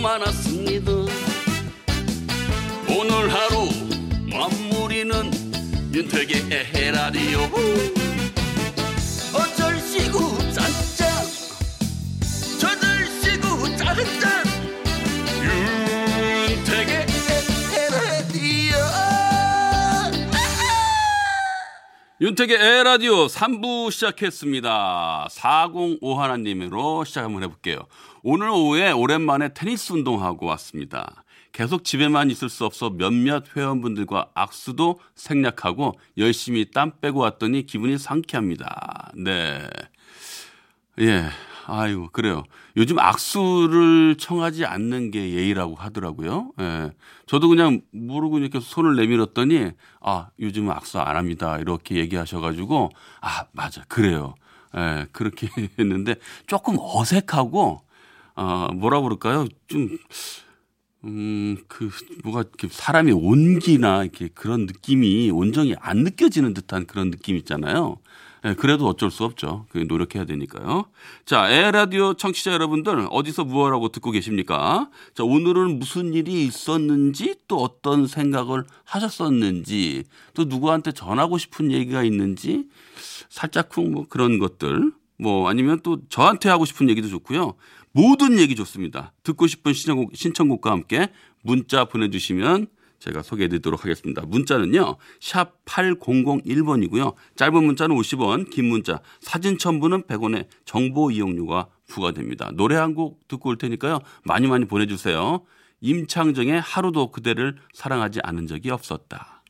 많았습니다. 오늘 하루 마무리는 윤택의 에헤라디오. 어쩔시구 짠짠 저들시구 짜른짠 윤택의 에헤라디오. 윤택의 에헤라디오 3부 시작했습니다. 4051님으로 시작 한번 해볼게요. 오늘 오후에 오랜만에 테니스 운동하고 왔습니다. 계속 집에만 있을 수 없어 몇몇 회원분들과 악수도 생략하고 열심히 땀 빼고 왔더니 기분이 상쾌합니다. 네. 예. 아이고, 그래요. 요즘 악수를 청하지 않는 게 예의라고 하더라고요. 예. 저도 그냥 모르고 이렇게 손을 내밀었더니, 아, 요즘은 악수 안 합니다. 이렇게 얘기하셔가지고, 아, 맞아. 그래요. 예. 그렇게 했는데 조금 어색하고, 뭐라 그럴까요? 좀, 뭐가, 이렇게 사람의 온기나, 이렇게 그런 느낌이, 온정이 안 느껴지는 듯한 그런 느낌 있잖아요. 예, 그래도 어쩔 수 없죠. 노력해야 되니까요. 자, 에헤라디오 청취자 여러분들, 어디서 무엇 하고 듣고 계십니까? 자, 오늘은 무슨 일이 있었는지, 또 어떤 생각을 하셨었는지, 또 누구한테 전하고 싶은 얘기가 있는지, 살짝쿵 뭐 그런 것들, 뭐 아니면 또 저한테 하고 싶은 얘기도 좋고요. 모든 얘기 좋습니다. 듣고 싶은 신청곡과 함께 문자 보내주시면 제가 소개해드리도록 하겠습니다. 문자는요. 샵 8001번이고요. 짧은 문자는 50원, 긴 문자, 사진 첨부는 100원에 정보 이용료가 부과됩니다. 노래 한 곡 듣고 올 테니까요. 많이 많이 보내주세요. 임창정의 하루도 그대를 사랑하지 않은 적이 없었다.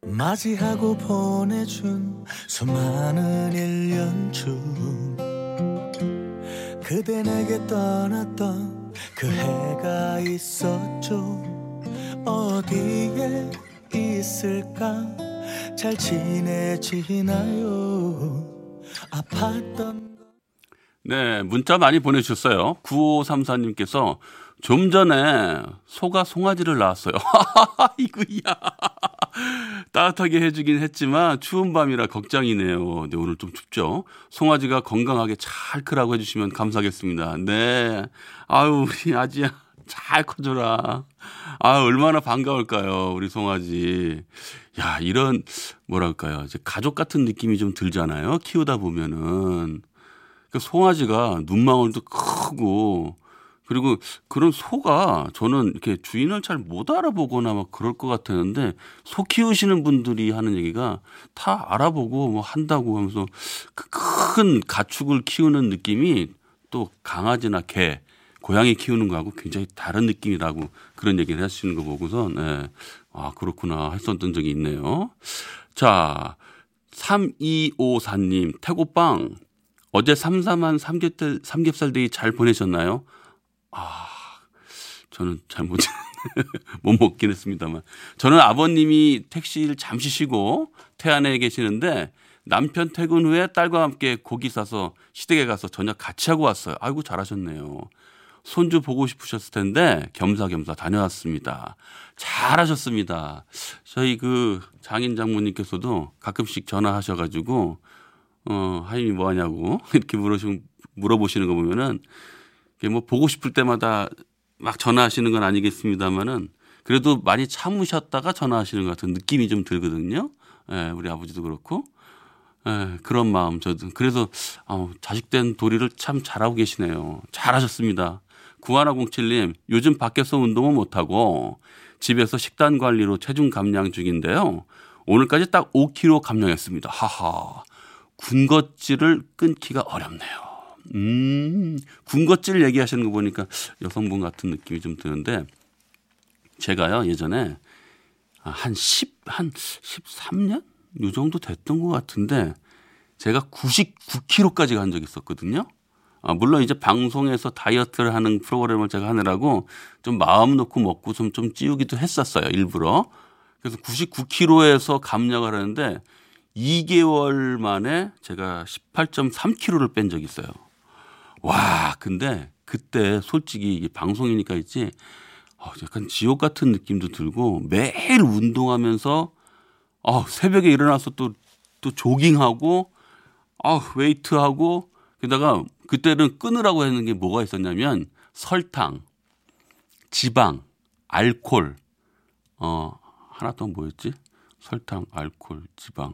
맞이하고 보내준 수많은 1년쯤 그대 내게 떠났던 그 해가 있었죠. 어디에 있을까 잘 지내지나요 아팠던. 네, 문자 많이 보내주셨어요. 9534님께서 좀 전에 소가 송아지를 낳았어요. 이구야. 따뜻하게 해주긴 했지만 추운 밤이라 걱정이네요. 네, 오늘 좀 춥죠. 송아지가 건강하게 잘 크라고 해주시면 감사하겠습니다. 네, 아유 우리 아지야 잘 커줘라. 아 얼마나 반가울까요, 우리 송아지. 야 이런 뭐랄까요, 이제 가족 같은 느낌이 좀 들잖아요. 키우다 보면은 그러니까 송아지가 눈망울도 크고. 그리고 그런 소가 저는 이렇게 주인을 잘 못 알아보거나 막 그럴 것 같았는데 소 키우시는 분들이 하는 얘기가 다 알아보고 뭐 한다고 하면서 그 큰 가축을 키우는 느낌이 또 강아지나 개, 고양이 키우는 거하고 굉장히 다른 느낌이라고 그런 얘기를 하시는 거 보고서 네. 아 그렇구나 했었던 적이 있네요. 자, 3254님 태고빵 어제 삼삼한 삼겹살데이 잘 보내셨나요? 아, 저는 잘 못 먹긴 했습니다만. 저는 아버님이 택시를 잠시 쉬고 태안에 계시는데 남편 퇴근 후에 딸과 함께 고기 싸서 시댁에 가서 저녁 같이 하고 왔어요. 아이고, 잘하셨네요. 손주 보고 싶으셨을 텐데 겸사겸사 다녀왔습니다. 잘하셨습니다. 저희 그 장인 장모님께서도 가끔씩 전화하셔가지고, 하임이 뭐 하냐고 이렇게 물어보시는 거 보면은 뭐 보고 싶을 때마다 막 전화하시는 건 아니겠습니다만은 그래도 많이 참으셨다가 전화하시는 것 같은 느낌이 좀 들거든요. 예, 우리 아버지도 그렇고. 예, 그런 마음 저도. 그래서 자식된 도리를 참 잘하고 계시네요. 잘하셨습니다. 9107님 요즘 밖에서 운동은 못하고 집에서 식단 관리로 체중 감량 중인데요. 오늘까지 딱 5kg 감량했습니다. 하하. 군것질을 끊기가 어렵네요. 군것질 얘기하시는 거 보니까 여성분 같은 느낌이 좀 드는데 제가요 예전에 한 13년? 요 정도 됐던 것 같은데 제가 99kg까지 간 적이 있었거든요. 아, 물론 이제 방송에서 다이어트를 하는 프로그램을 제가 하느라고 좀 마음 놓고 먹고 좀 찌우기도 했었어요. 일부러. 그래서 99kg에서 감량을 하는데 2개월 만에 제가 18.3kg를 뺀 적이 있어요. 와, 근데 그때 솔직히 방송이니까 있지 약간 지옥 같은 느낌도 들고 매일 운동하면서 새벽에 일어나서 또 조깅하고 웨이트하고 게다가 그때는 끊으라고 했는 게 뭐가 있었냐면 설탕, 지방, 알코올, 하나 더 뭐였지? 설탕, 알코올, 지방.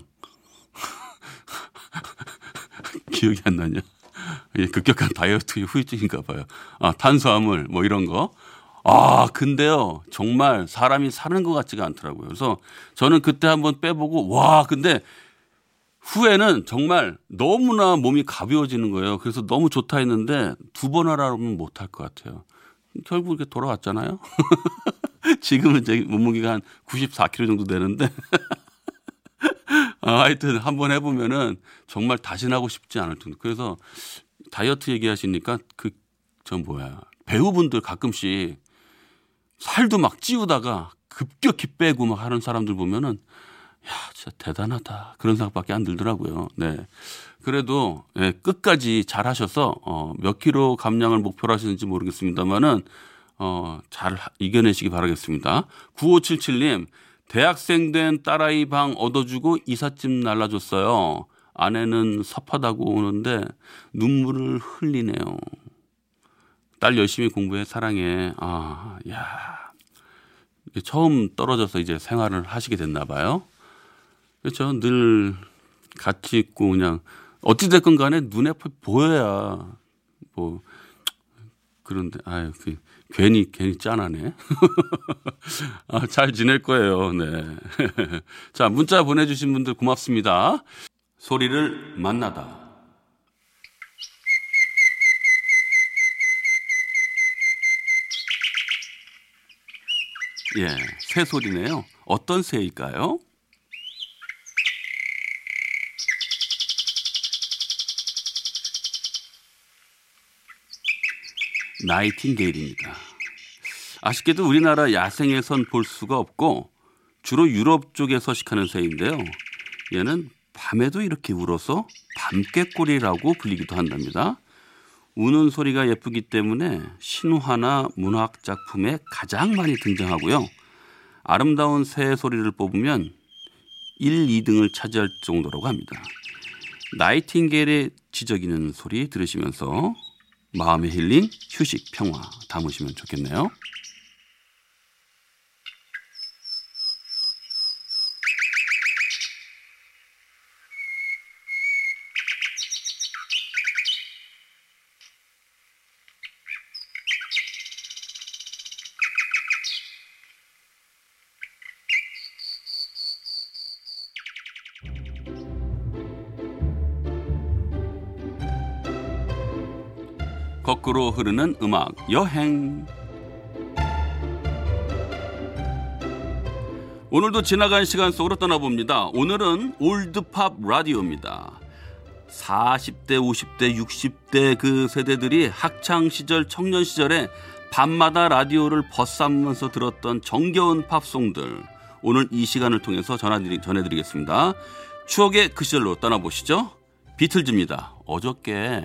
기억이 안 나냐? 예, 급격한 다이어트의 후유증인가 봐요. 아, 탄수화물, 뭐 이런 거. 아, 근데요, 정말 사람이 사는 것 같지가 않더라고요. 그래서 저는 그때 한번 빼보고, 와, 근데 후에는 정말 너무나 몸이 가벼워지는 거예요. 그래서 너무 좋다 했는데 두 번 하라면 못할 것 같아요. 결국 이렇게 돌아왔잖아요. 지금은 제 몸무게가 한 94kg 정도 되는데. 아, 하여튼 한번 해보면은 정말 다시는 하고 싶지 않을 텐데. 그래서 다이어트 얘기하시니까 배우분들 가끔씩 살도 막 찌우다가 급격히 빼고 막 하는 사람들 보면은 야, 진짜 대단하다. 그런 생각밖에 안 들더라고요. 네. 그래도 네, 끝까지 잘 하셔서 몇 킬로 감량을 목표로 하시는지 모르겠습니다만은 잘 이겨내시기 바라겠습니다. 9577님, 대학생 된 딸아이 방 얻어주고 이삿짐 날라줬어요. 아내는 섭하다고 오는데 눈물을 흘리네요. 딸 열심히 공부해, 사랑해. 아, 야, 처음 떨어져서 이제 생활을 하시게 됐나 봐요. 그렇죠. 늘 같이 있고 그냥 어찌됐건 간에 눈에 보여야 뭐 그런데 아유 괜히 짠하네. 아, 잘 지낼 거예요. 네. 자, 문자 보내주신 분들 고맙습니다. 소리를 만나다. 예, 새 소리네요. 어떤 새일까요? 나이팅게일입니다. 아쉽게도 우리나라 야생에선 볼 수가 없고 주로 유럽 쪽에 서식하는 새인데요. 얘는 밤에도 이렇게 울어서 밤꾀꼬리라고 불리기도 한답니다. 우는 소리가 예쁘기 때문에 신화나 문학 작품에 가장 많이 등장하고요. 아름다운 새의 소리를 뽑으면 1, 2등을 차지할 정도라고 합니다. 나이팅게일의 지저귀는 소리 들으시면서 마음의 힐링, 휴식, 평화 담으시면 좋겠네요. 거꾸로 흐르는 음악 여행. 오늘도 지나간 시간 속으로 떠나봅니다. 오늘은 올드팝 라디오입니다. 40대, 50대, 60대 그 세대들이 학창시절, 청년시절에 밤마다 라디오를 벗삼으면서 들었던 정겨운 팝송들. 오늘 이 시간을 통해서 전해드리겠습니다. 추억의 그 시절로 떠나보시죠. 비틀즈입니다. 어저께.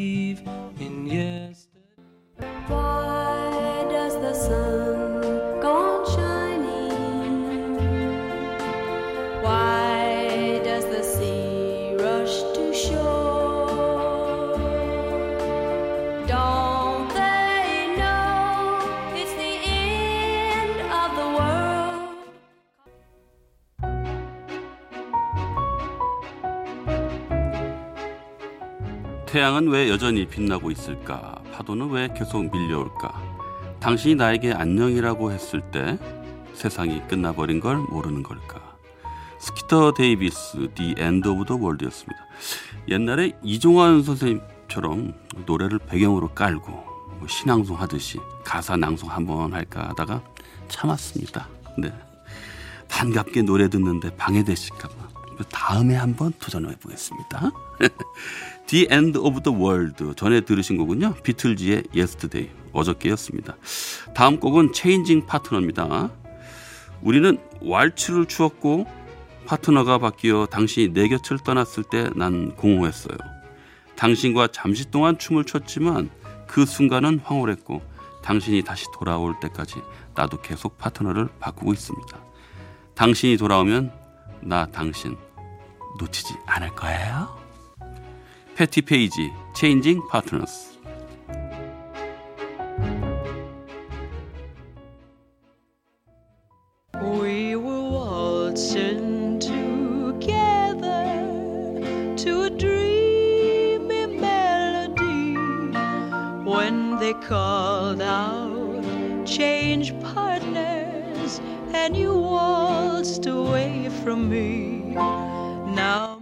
in yesterday. Why does the sun go on shining? Why does the sea rush to shore? 태양은 왜 여전히 빛나고 있을까? 파도는 왜 계속 밀려올까? 당신이 나에게 안녕이라고 했을 때 세상이 끝나버린 걸 모르는 걸까? 스키터 데이비스, The End of the World였습니다. 옛날에 이종환 선생님처럼 노래를 배경으로 깔고 신앙송 하듯이 가사 낭송 한번 할까 하다가 참았습니다. 네, 반갑게 노래 듣는데 방해되실까 봐. 다음에 한번 도전해 보겠습니다. The End of the World 전에 들으신 곡은요, 비틀즈의 Yesterday, 어저께였습니다. 다음 곡은 Changing Partner입니다. 우리는 왈츠를 추었고 파트너가 바뀌어 당신이 내 곁을 떠났을 때 난 공허했어요. 당신과 잠시 동안 춤을 췄지만 그 순간은 황홀했고 당신이 다시 돌아올 때까지 나도 계속 파트너를 바꾸고 있습니다. 당신이 돌아오면 나 당신 놓치지 않을 거예요. 패티 페이지 체인징 파트너스. We were waltzing together to a dreamy melody when they called out change partners and you waltzed away from me. Now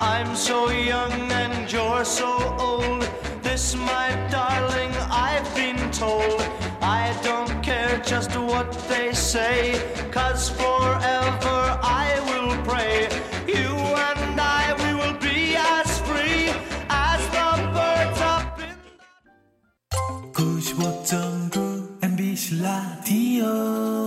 I'm so young and you're so old. This, my darling, I've been told. I don't care just what they say, 'cause forever I will pray. You and I, we will be as free as the birds up in the 95.9 MBC 라디오.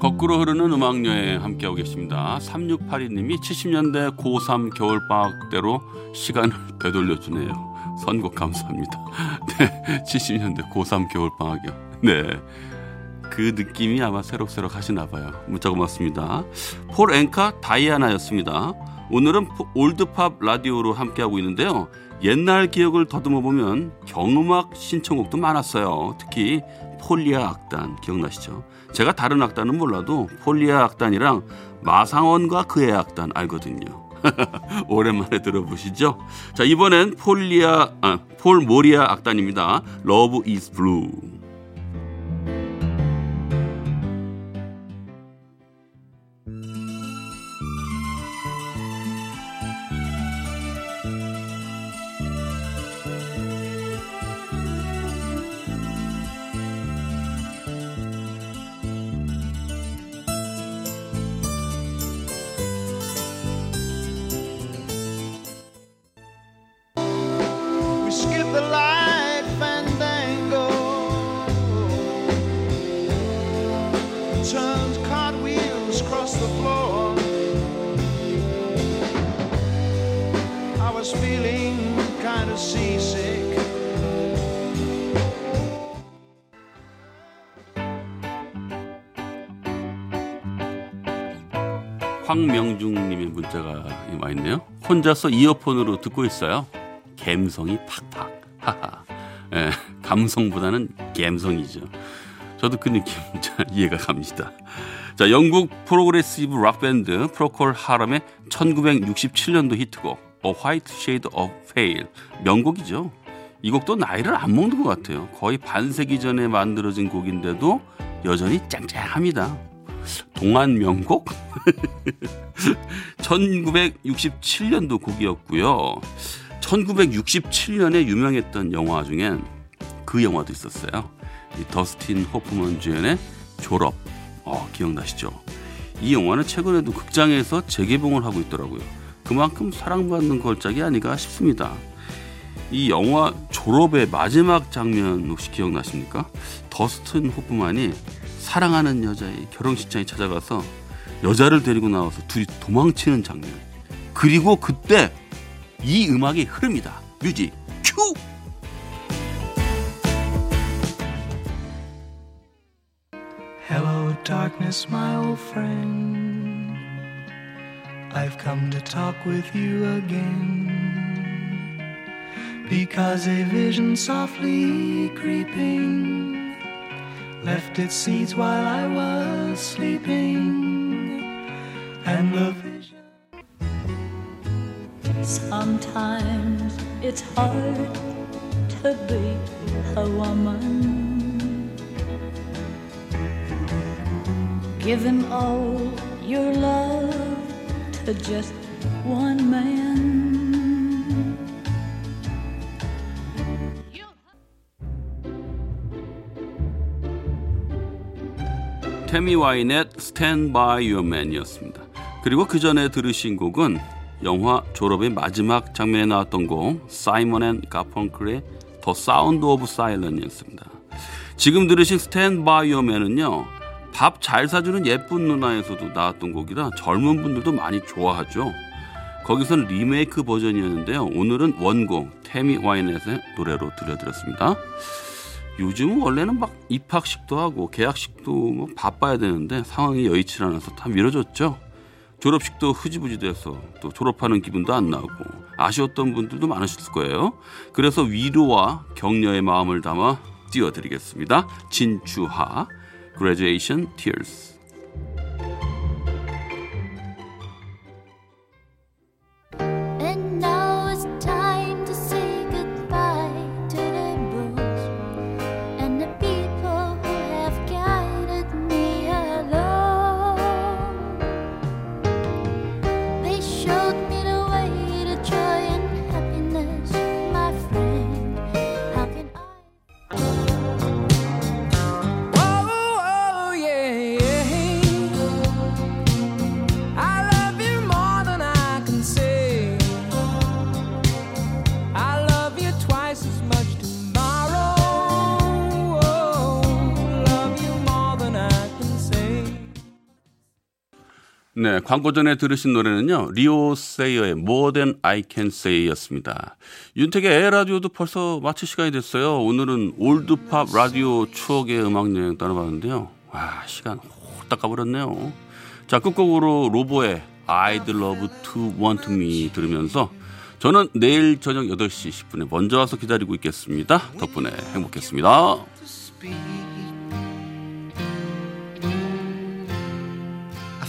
거꾸로 흐르는 음악여행 함께하고 계십니다. 3682님이 70년대 고3 겨울방학대로 시간을 되돌려주네요. 선곡 감사합니다. 네, 70년대 고3 겨울방학이요. 네, 그 느낌이 아마 새록새록 하시나 봐요. 문자 고맙습니다. 폴 앵카 다이아나였습니다. 오늘은 올드팝 라디오로 함께하고 있는데요. 옛날 기억을 더듬어보면 경음악 신청곡도 많았어요. 특히 폴리아 악단 기억나시죠? 제가 다른 악단은 몰라도 폴리아 악단이랑 마상원과 그의 악단 알거든요. 오랜만에 들어보시죠. 자, 이번엔 폴 모리아 악단입니다. Love is Blue. 황명중님의 문자가 와 있네요. 혼자서 이어폰으로 듣고 있어요. 감성이 팍팍. 하하. 예, 감성보다는 감성이죠. 저도 그 느낌 잘 이해가 갑니다. 자, 영국 프로그레시브 락밴드 프로콜 하럼의 1967년도 히트곡 A White Shade of Pale. 명곡이죠. 이 곡도 나이를 안 먹는 것 같아요. 거의 반세기 전에 만들어진 곡인데도 여전히 짱짱합니다. 동안 명곡? 1967년도 곡이었고요. 1967년에 유명했던 영화 중엔 그 영화도 있었어요. 이 더스틴 호프먼 주연의 졸업. 기억나시죠? 이 영화는 최근에도 극장에서 재개봉을 하고 있더라고요. 그만큼 사랑받는 걸작이 아닌가 싶습니다. 이 영화 졸업의 마지막 장면 혹시 기억나십니까? 더스틴 호프만이 사랑하는 여자의 결혼식장에 찾아가서 여자를 데리고 나와서 둘이 도망치는 장면. 그리고 그때 이 음악이 흐릅니다. 뮤직 큐! Hello darkness my old friend I've come to talk with you again Because a vision softly creeping Left its seeds while I was sleeping And the vision Sometimes it's hard to be a woman. Give him all your love to just one man. 태미 와이넷 Stand by Your Man이었습니다. 그리고 그 전에 들으신 곡은 영화 졸업의 마지막 장면에 나왔던 곡 사이먼 앤 가펑클의 더 사운드 오브 사일런이었습니다. 지금 들으신 스탠드 바이 유어 맨은요, 밥 잘 사주는 예쁜 누나에서도 나왔던 곡이라 젊은 분들도 많이 좋아하죠. 거기서는 리메이크 버전이었는데요, 오늘은 원곡 태미 와이넷의 노래로 들려드렸습니다. 요즘은 원래는 막 입학식도 하고 개학식도 뭐 바빠야 되는데 상황이 여의치 않아서 다 미뤄졌죠. 졸업식도 흐지부지 돼서 또 졸업하는 기분도 안 나고 아쉬웠던 분들도 많으실 거예요. 그래서 위로와 격려의 마음을 담아 띄워드리겠습니다. 진주하, Graduation Tears. 네, 광고 전에 들으신 노래는요, 리오 세이어의 More Than I Can Say였습니다. 윤택의 에헤라디오도 벌써 마칠 시간이 됐어요. 오늘은 올드팝 라디오 추억의 음악여행 따라봤는데요. 와, 시간 호딱 가버렸네요. 자, 끝곡으로 로보의 I'd Love To Want Me 들으면서 저는 내일 저녁 8시 10분에 먼저 와서 기다리고 있겠습니다. 덕분에 행복했습니다.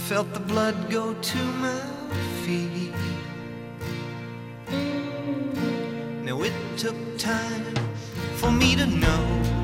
Felt the blood go to my feet. Now it took time for me to know